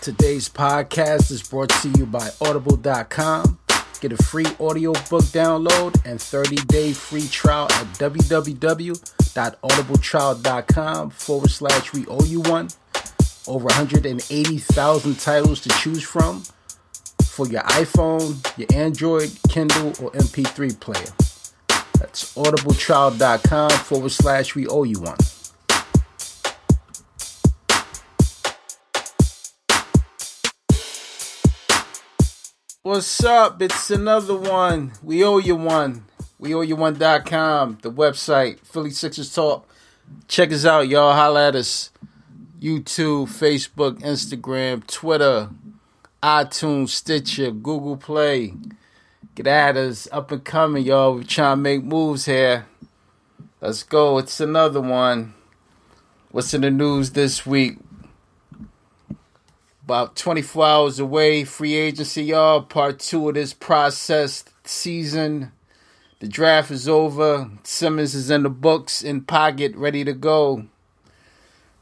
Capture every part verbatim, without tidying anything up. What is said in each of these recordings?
Today's podcast is brought to you by Audible dot com. Get a free audiobook download and thirty-day free trial at www.audibletrial.com forward slash we owe you one. Over one hundred eighty thousand titles to choose from for your iPhone, your Android, Kindle, or M P three player. That's audibletrial.com forward slash we owe you one. What's up? It's another one. We owe you one. We owe you one dot com, the website, Philly Sixers Talk. Check us out, y'all. Holla at us. YouTube, Facebook, Instagram, Twitter, iTunes, Stitcher, Google Play. Get at us. Up and coming, y'all. We're trying to make moves here. Let's go. It's another one. What's in the news this week? About twenty-four hours away, free agency, y'all. Part two of this process season. The draft is over. Simmons is in the books, in pocket, ready to go.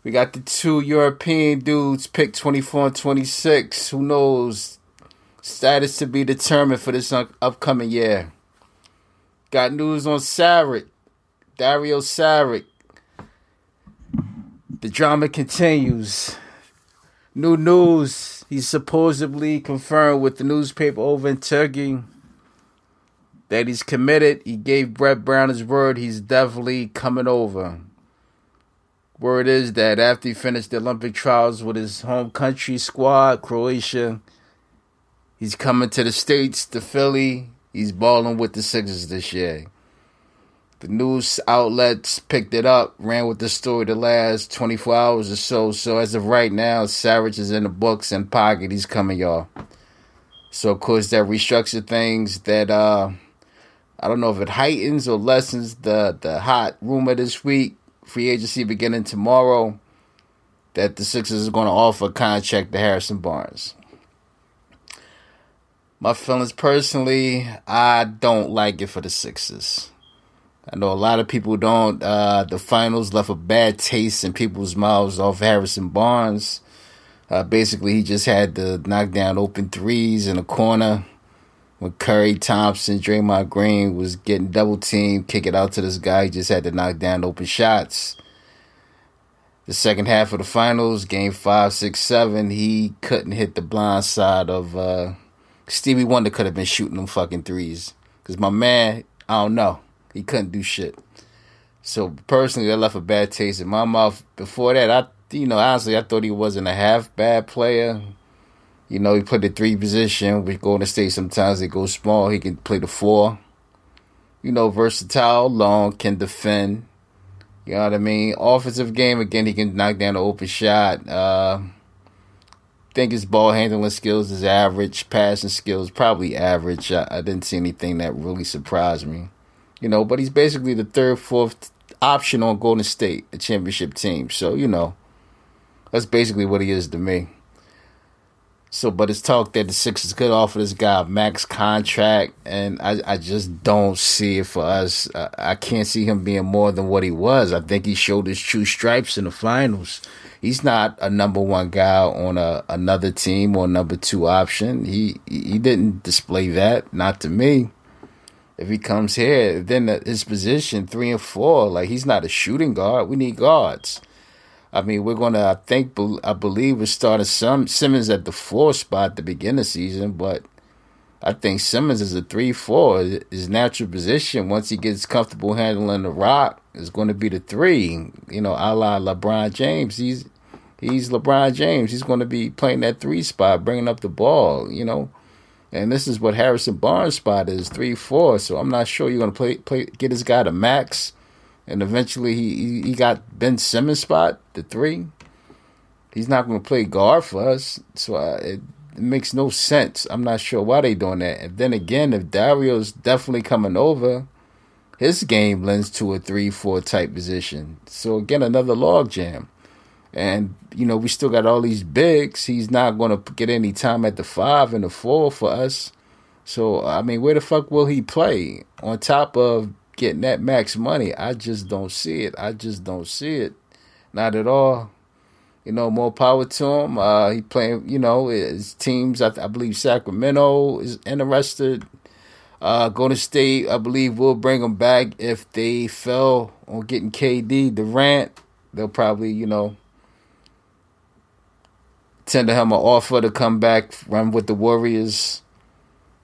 We got the two European dudes, pick twenty-four and twenty-six. Who knows? Status to be determined for this upcoming year. Got news on Saric, Dario Saric. The drama continues. New news, he's supposedly confirmed with the newspaper over in Turkey that he's committed. He gave Brett Brown his word, he's definitely coming over. Word is that after he finished the Olympic trials with his home country squad, Croatia, he's coming to the States, to Philly. He's balling with the Sixers this year. The news outlets picked it up, ran with the story the last twenty-four hours or so. So as of right now, Saric is in the books and pocket. He's coming, y'all. So, of course, that restructured things that, uh, I don't know if it heightens or lessens the, the hot rumor this week. Free agency beginning tomorrow that the Sixers are going to offer a contract to Harrison Barnes. My feelings personally, I don't like it for the Sixers. I know a lot of people don't. Uh, the finals left a bad taste in people's mouths off Harrison Barnes. Uh, basically, he just had to knock down open threes in the corner when Curry, Thompson, Draymond Green was getting double-teamed, kick it out to this guy. He just had to knock down open shots. The second half of the finals, game five, six, seven, he couldn't hit the blind side of... Uh, Stevie Wonder could have been shooting them fucking threes. Because my man, I don't know. He couldn't do shit. So, personally, that left a bad taste in my mouth. Before that, I, you know, honestly, I thought he wasn't a half-bad player. You know, he played the three position, which Golden State sometimes they go small. He can play the four. You know, versatile, long, can defend. You know what I mean? Offensive game, again, he can knock down an open shot. Uh, think his ball handling skills is average. Passing skills, probably average. I, I didn't see anything that really surprised me. You know, but he's basically the third, fourth option on Golden State, a championship team. So, you know, that's basically what he is to me. So, but it's talk that the Sixers could offer this guy a max contract, and I, I just don't see it for us. I, I can't see him being more than what he was. I think he showed his true stripes in the finals. He's not a number one guy on a, another team or number two option. He he didn't display that, not to me. If he comes here, then the, his position, three and four, like he's not a shooting guard. We need guards. I mean, we're going to, I think, be, I believe we're starting some Simmons at the four spot to begin the season, but I think Simmons is a three four. His natural position, once he gets comfortable handling the rock, is going to be the three. You know, a la LeBron James. He's, he's LeBron James. He's going to be playing that three spot, bringing up the ball, you know. And this is what Harrison Barnes' spot is, three four. So I'm not sure you're going to play, play, get this guy to max. And eventually he, he got Ben Simmons' spot, the three. He's not going to play guard for us. So I, it, it makes no sense. I'm not sure why they're doing that. And then again, if Dario's definitely coming over, his game lends to a three four type position. So again, another logjam. And, you know, we still got all these bigs. He's not going to get any time at the five and the four for us. So, I mean, where the fuck will he play? On top of getting that max money, I just don't see it. I just don't see it. Not at all. you know, more power to him. Uh, he playing, you know, his teams, I, I believe Sacramento is interested. Uh, Golden State, I believe, will bring him back if they fell on getting K D. Durant, they'll probably, you know, tender him an offer to come back, run with the Warriors,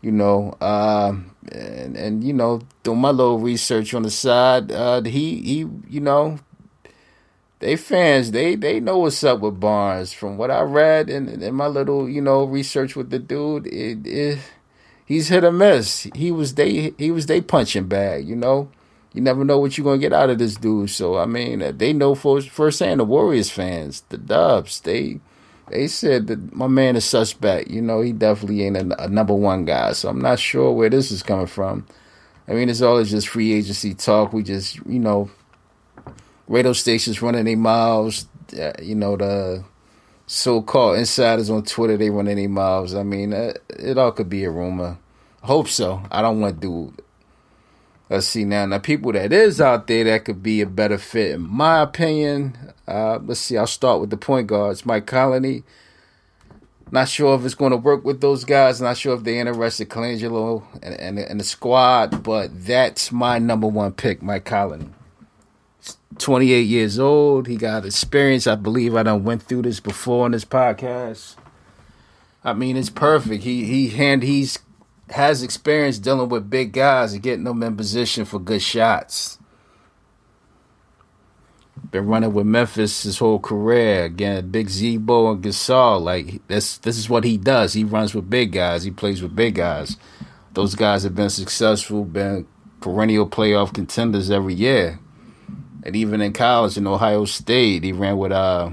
you know. Uh, and, and, you know, doing my little research on the side, uh, he, he, you know, they fans, they they know what's up with Barnes. From what I read in, in my little, you know, research with the dude, it, it he's hit or miss. He was they he was they punching bag, you know. You never know what you're going to get out of this dude. So, I mean, they know for, firsthand, the Warriors fans, the Dubs, they they said that my man is suspect. You know, he definitely ain't a, a number one guy. So I'm not sure where this is coming from. I mean, it's all just free agency talk. We just, you know, radio stations running their mouths. Uh, you know, the so-called insiders on Twitter, they running their mouths. I mean, uh, it all could be a rumor. Hope so. I don't want to do it. Let's see now. Now, people that is out there that could be a better fit, in my opinion. Uh, let's see. I'll start with the point guards. Mike Conley. Not sure if it's going to work with those guys. Not sure if they're interested. Colangelo and, and, and the squad. But that's my number one pick, Mike Conley. twenty-eight years old. He got experience. I believe I done went through this before on this podcast. I mean, it's perfect. He he hand he's has experience dealing with big guys and getting them in position for good shots. Been running with Memphis his whole career. Again, big Z-Bo and Gasol. Like this, this is what he does. He runs with big guys. He plays with big guys. Those guys have been successful, been perennial playoff contenders every year. And even in college in Ohio State, he ran with, uh,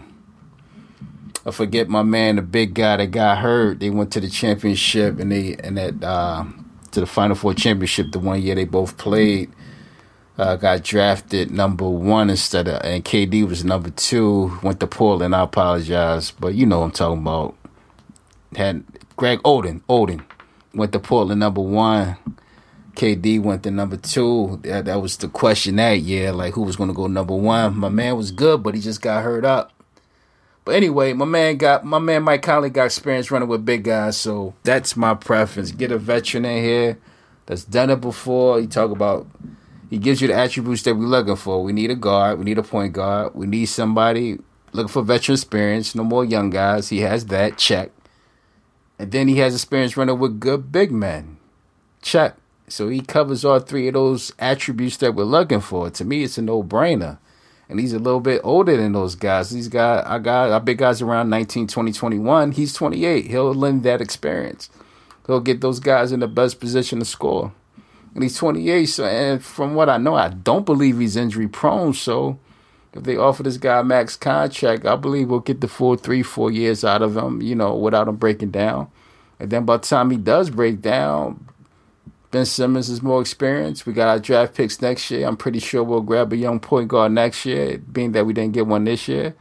I forget my man, the big guy that got hurt. They went to the championship and they and that uh, to the Final Four championship the one year they both played. Uh, got drafted number one instead of, and K D was number two. Went to Portland. I apologize, but you know what I'm talking about. Had Greg Oden. Oden went to Portland number one. K D went to number two. That, that was the question that year, like who was going to go number one. My man was good, but he just got hurt up. But anyway, my man got my man Mike Conley got experience running with big guys, so that's my preference. Get a veteran in here that's done it before. You talk about he gives you the attributes that we're looking for. We need a guard. We need a point guard. We need somebody looking for veteran experience. No more young guys. He has that. Check. And then he has experience running with good big men. Check. So he covers all three of those attributes that we're looking for. To me, it's a no-brainer. And he's a little bit older than those guys. These guys, our, guys, our big guys around nineteen, twenty, twenty-one. He's twenty-eight. He'll lend that experience. He'll get those guys in the best position to score. And he's twenty-eight. So, and from what I know, I don't believe he's injury-prone. So if they offer this guy a max contract, I believe we'll get the full three, four years out of him, you know, without him breaking down. And then by the time he does break down, Ben Simmons is more experienced. We got our draft picks next year. I'm pretty sure we'll grab a young point guard next year, being that we didn't get one this year.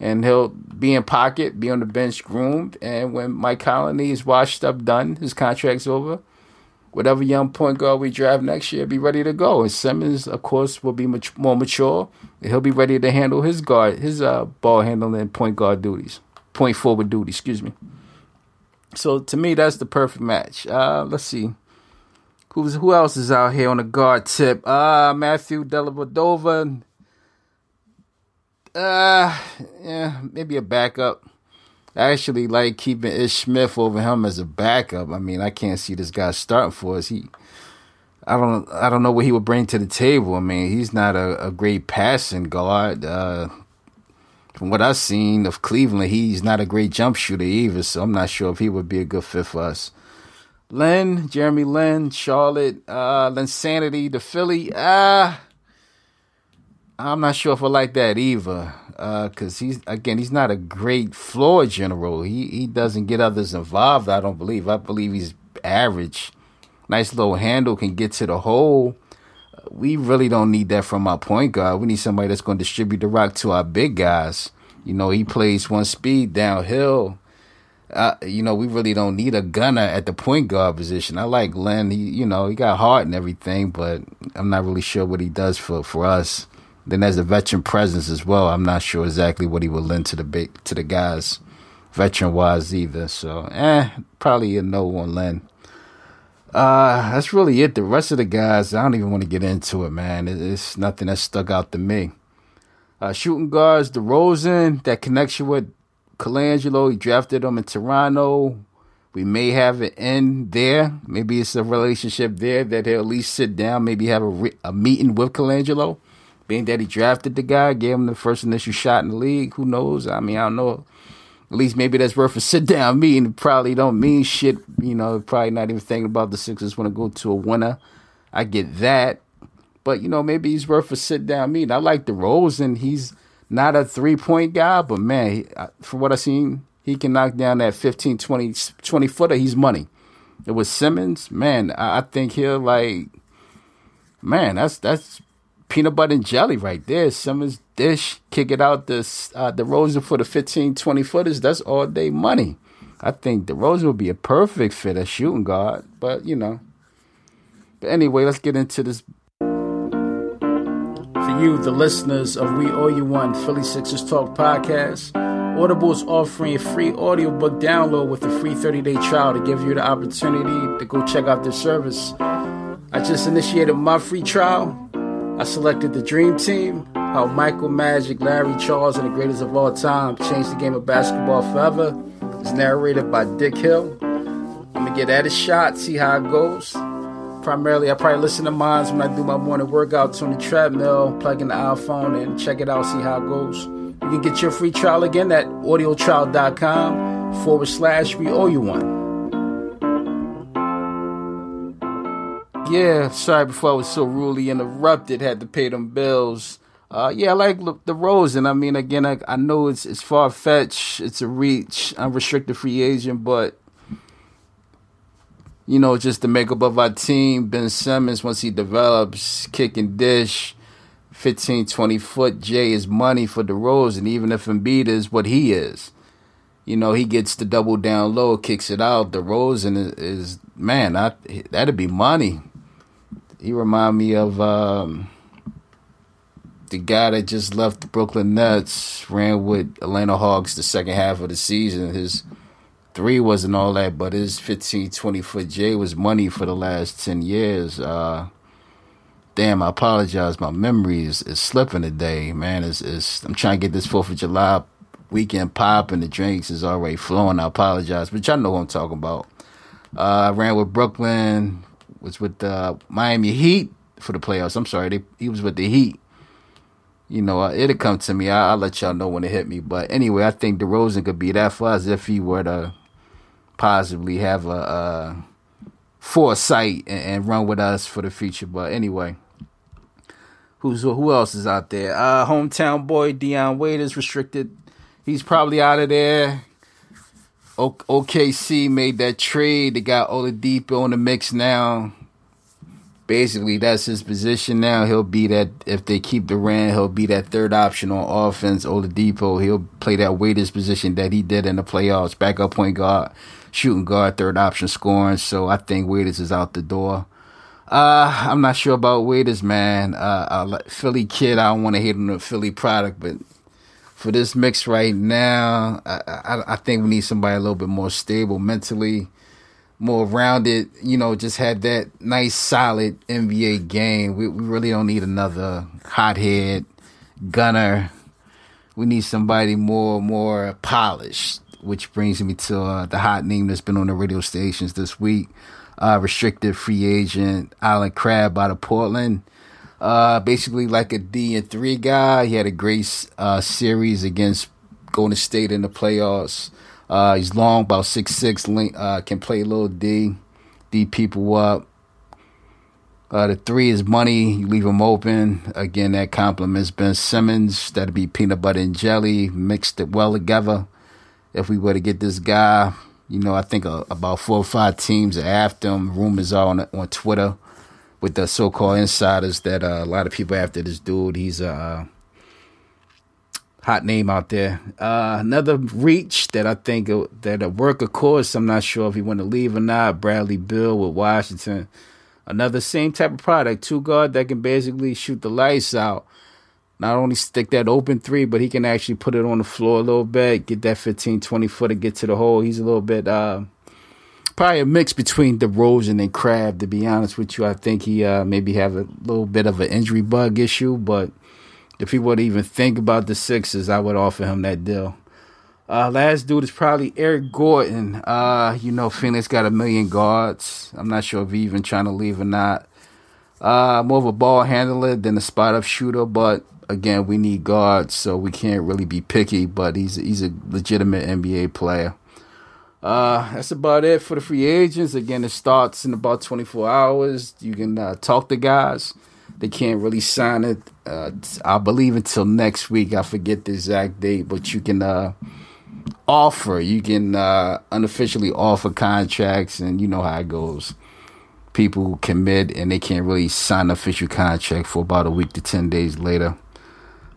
And he'll be in pocket, be on the bench groomed. And when Mike Conley is washed up, done, his contract's over, whatever young point guard we draft next year, be ready to go. And Simmons, of course, will be much more mature. And he'll be ready to handle his guard, his uh, ball handling point guard duties, point forward duties, excuse me. So to me, that's the perfect match. Uh, let's see. Who's, who else is out here on the guard tip? Uh, Matthew Della Vadova. Uh, yeah, maybe a backup. I actually like keeping Ish Smith over him as a backup. I mean, I can't see this guy starting for us. He, I don't, I don't know what he would bring to the table. I mean, he's not a, a great passing guard. Uh, from what I've seen of Cleveland, he's not a great jump shooter either. So I'm not sure if he would be a good fit for us. Lin, Jeremy Lin, Charlotte, uh, Linsanity, the Philly. Uh, I'm not sure if I like that either. Uh, cause he's, again, he's not a great floor general. He he doesn't get others involved, I don't believe. I believe he's average. Nice little handle, can get to the hole. We really don't need that from our point guard. We need somebody that's going to distribute the rock to our big guys. You know, he plays one speed downhill. Uh, you know, we really don't need a gunner at the point guard position. I like Lin. He, you know, he got heart and everything, but I'm not really sure what he does for, for us. Then there's the veteran presence as well. I'm not sure exactly what he will lend to the big, to the guys, veteran-wise either. So, eh, probably a no on Lin. Uh, that's really it. The rest of the guys, I don't even want to get into it, man. It's nothing that stuck out to me. Uh, shooting guards, DeRozan, that connection with Colangelo, he drafted him in Toronto. We may have an end there. Maybe it's a relationship there that he'll at least sit down, maybe have a, re- a meeting with Colangelo. Being that he drafted the guy, gave him the first initial shot in the league, who knows? I mean, I don't know. At least maybe that's worth a sit-down meeting. Probably don't mean shit. You know, probably not even thinking about the Sixers want to go to a winner. I get that. But, you know, maybe he's worth a sit-down meeting. I like DeRozan. He's not a three-point guy, but, man, from what I've seen, he can knock down that fifteen, twenty, twenty-footer. He's money. It was Simmons. Man, I think he'll, like, man, that's that's peanut butter and jelly right there. Simmons dish, kick it out the uh, DeRozan for the fifteen, twenty-footers. That's all day money. I think DeRozan would be a perfect fit as shooting guard, but, you know. But anyway, let's get into this. For you, the listeners of We Owe You One, Philly Sixers Talk Podcast, Audible is offering a free audiobook download with a free thirty-day trial to give you the opportunity to go check out their service. I just initiated my free trial. I selected the Dream Team, how Michael, Magic, Larry, Charles, and the greatest of all time changed the game of basketball forever. It's narrated by Dick Hill. I'm going to give that a shot, see how it goes. Primarily, I probably listen to mines when I do my morning workouts on the treadmill, plug in the iPhone, and check it out, see how it goes. You can get your free trial again at audiotrial.com forward slash we owe you one. Yeah, sorry before I was so rudely interrupted, had to pay them bills. Uh, yeah, I like DeRozan. I mean, again, I, I know it's it's far-fetched, it's a reach, unrestricted free agent, but, you know, just the makeup of our team, Ben Simmons, once he develops, kick and dish, fifteen, twenty-foot, Jay is money for DeRozan, even if Embiid is what he is. You know, he gets the double down low, kicks it out. DeRozan is, is man, I, that'd be money. He remind me of um, the guy that just left the Brooklyn Nets, ran with Atlanta Hawks the second half of the season. His three wasn't all that, but his fifteen, twenty-foot J was money for the last ten years. Uh, damn, I apologize. My memory is, is slipping today, man. It's, it's, I'm trying to get this fourth of July weekend pop and the drinks is already flowing. I apologize, but y'all know what I'm talking about. Uh, I ran with Brooklyn. Was with the Miami Heat for the playoffs. I'm sorry, they, he was with the Heat. You know, uh, it'll come to me. I, I'll let y'all know when it hit me. But anyway, I think DeRozan could be that for us if he were to possibly have a, a foresight and, and run with us for the future. But anyway, who's who else is out there? Uh, hometown boy Deion Waiters restricted. He's probably out of there. O K C made that trade. They got Oladipo in the mix now. Basically, that's his position now. He'll be that, if they keep Durant, he'll be that third option on offense. Oladipo, he'll play that Waiters position that he did in the playoffs. Backup point guard, shooting guard, third option scoring. So I think Waiters is out the door. Uh, I'm not sure about Waiters, man. Uh, I, Philly kid, I don't want to hate on the Philly product, but for this mix right now, I, I, I think we need somebody a little bit more stable mentally, more rounded, you know, just had that nice, solid N B A game. We, we really don't need another hothead gunner. We need somebody more more polished, which brings me to uh, the hot name that's been on the radio stations this week, uh, restricted free agent Allen Crabbe out of Portland. Uh, basically like a D and three guy. He had a great uh, series against Golden State in the playoffs. Uh, he's long, about six six, uh, can play little D, D people up. Uh, the three is money. You leave him open. Again, that compliments Ben Simmons. That'd be peanut butter and jelly, mixed it well together. If we were to get this guy, you know, I think uh, about four or five teams are after him. Rumors are on, on Twitter, with the so-called insiders, that uh, a lot of people after this dude. He's a uh, hot name out there. Uh, another reach that I think uh, that a work, of course. I'm not sure if he want to leave or not. Bradley Beal with Washington. Another same type of product. Two guard that can basically shoot the lights out. not only stick that open three, but he can actually put it on the floor a little bit, get that fifteen, twenty footer, get to the hole. He's a little bit uh, probably a mix between DeRozan and Crab, to be honest with you. I think he uh, maybe have a little bit of an injury bug issue, but if he would even think about the Sixers, I would offer him that deal. Uh, last dude is probably Eric Gordon. Uh, you know, Phoenix got a million guards. I'm not sure if he's even trying to leave or not. Uh, more of a ball handler than a spot-up shooter, but again, we need guards, so we can't really be picky, but he's, he's a legitimate N B A player. Uh, that's about it for the free agents. Again, it starts in about twenty-four hours. You can uh, talk to guys. They can't really sign it, uh, I believe, until next week. I forget the exact date, but you can uh, offer. You can uh, unofficially offer contracts, and you know how it goes. People commit, and they can't really sign an official contract for about a week to ten days later.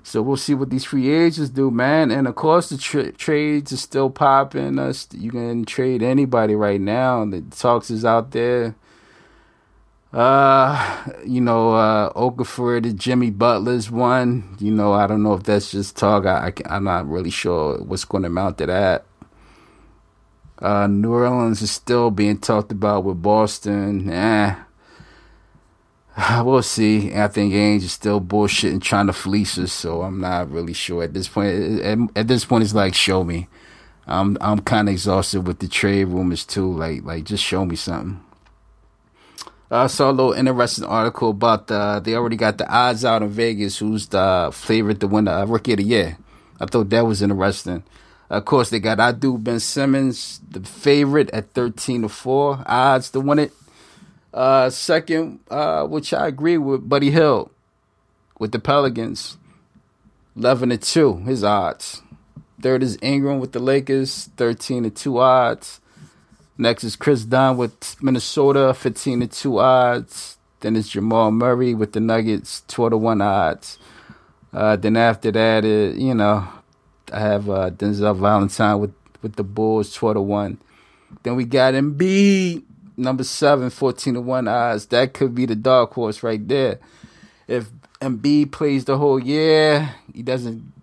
So we'll see what these free agents do, man. And, of course, the tra- trades are still popping. Uh, you can trade anybody right now. The talks is out there. Uh, you know, uh, Okafor to Jimmy Butler's one. You know, I don't know if that's just talk. I, I can, I'm not really sure what's going to amount to that. Uh, New Orleans is still being talked about with Boston. Eh. We'll see. I think Ainge is still bullshitting, trying to fleece us, so I'm not really sure at this point. At, at this point, it's like, show me. I'm I'm kind of exhausted with the trade rumors too. Like like, just show me something. I saw a little interesting article about the they already got the odds out in Vegas who's the favorite to win the Rookie of the Year. I thought that was interesting. Of course, they got our dude Ben Simmons, the favorite at thirteen to four odds to win it. Uh, second, uh, which I agree with, Buddy Hield with the Pelicans, eleven to two, his odds. Third is Ingram with the Lakers, thirteen to two odds. Next is Chris Dunn with Minnesota, fifteen to two odds. Then it's Jamal Murray with the Nuggets, twelve to one odds. Uh, then after that, it, you know, I have uh, Denzel Valentine with, with the Bulls, twelve to one. Then we got Embiid, number seven, fourteen to one odds. That could be the dark horse right there. If Embiid plays the whole year, he doesn't.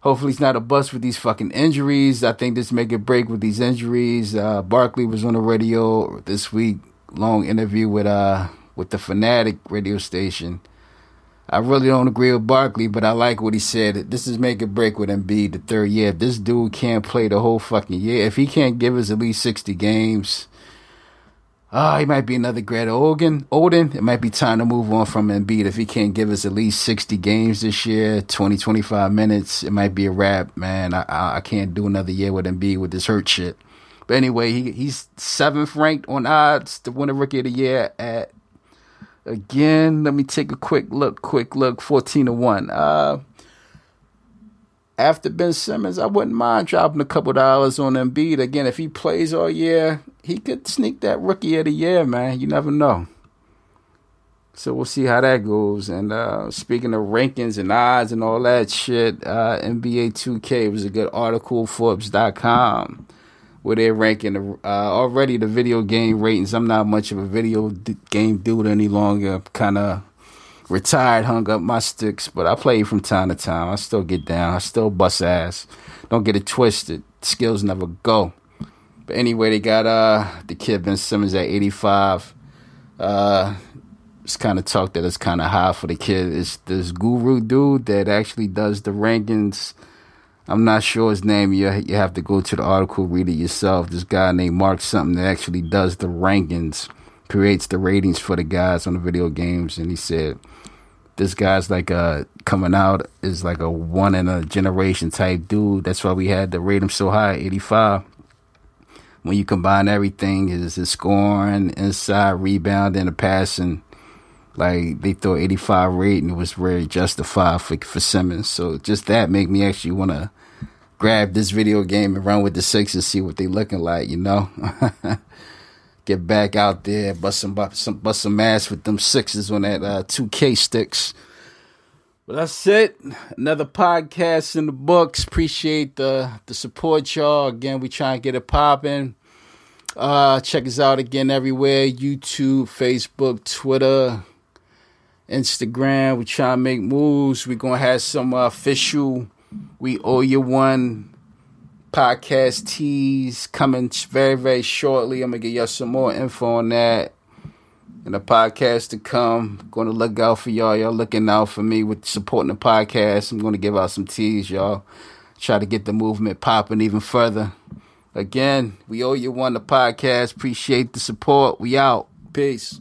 Hopefully he's not a bust with these fucking injuries. I think this make a break with these injuries. Uh, Barkley was on the radio this week, long interview with uh with the Fanatic radio station. I really don't agree with Barkley, but I like what he said. This is make a break with Embiid the third year. If this dude can't play the whole fucking year, if he can't give us at least sixty games, uh, he might be another Greg Oden. Oden, it might be time to move on from Embiid. If he can't give us at least sixty games this year, twenty, twenty-five minutes, it might be a wrap, man. I I, I can't do another year with Embiid with this hurt shit. But anyway, he he's seventh ranked on odds to win the Rookie of the Year at. Again, let me take a quick look, quick look, fourteen to one. Uh, after Ben Simmons, I wouldn't mind dropping a couple dollars on Embiid. Again, if he plays all year, he could sneak that Rookie of the Year, man. You never know. So we'll see how that goes. And uh, speaking of rankings and odds and all that shit, uh, N B A two K was a good article, Forbes dot com. Where they're ranking uh, already the video game ratings. I'm not much of a video d- game dude any longer. Kind of retired, hung up my sticks, but I play from time to time. I still get down. I still bust ass. Don't get it twisted. Skills never go. But anyway, they got uh the kid Ben Simmons at eighty-five. Uh, it's kind of talk that it's kind of high for the kid. It's this guru dude that actually does the rankings. I'm not sure his name. You you have to go to the article, read it yourself. This guy named Mark something that actually does the rankings, creates the ratings for the guys on the video games. And he said, this guy's like a, coming out is like a one in a generation type dude. That's why we had to rate him so high, eighty-five. When you combine everything, his, his scoring, inside, rebounding, and the passing. Like, they thought eighty-five rating was very justified for, for Simmons. So just that make me actually want to grab this video game and run with the Sixers and see what they looking like, you know? Get back out there, bust some, some, bust some ass with them Sixers on that uh, two K sticks. But that's it. Another podcast in the books. Appreciate the, the support, y'all. Again, we trying to get it popping. Uh, check us out again everywhere. YouTube, Facebook, Twitter. Instagram. We try to make moves. We're going to have some uh, official We Owe You One podcast tease coming very, very shortly. I'm going to get y'all some more info on that. And the podcast to come. Going to look out for y'all. Y'all looking out for me with supporting the podcast. I'm going to give out some teas, y'all. Try to get the movement popping even further. Again, We Owe You One, the podcast. Appreciate the support. We out. Peace.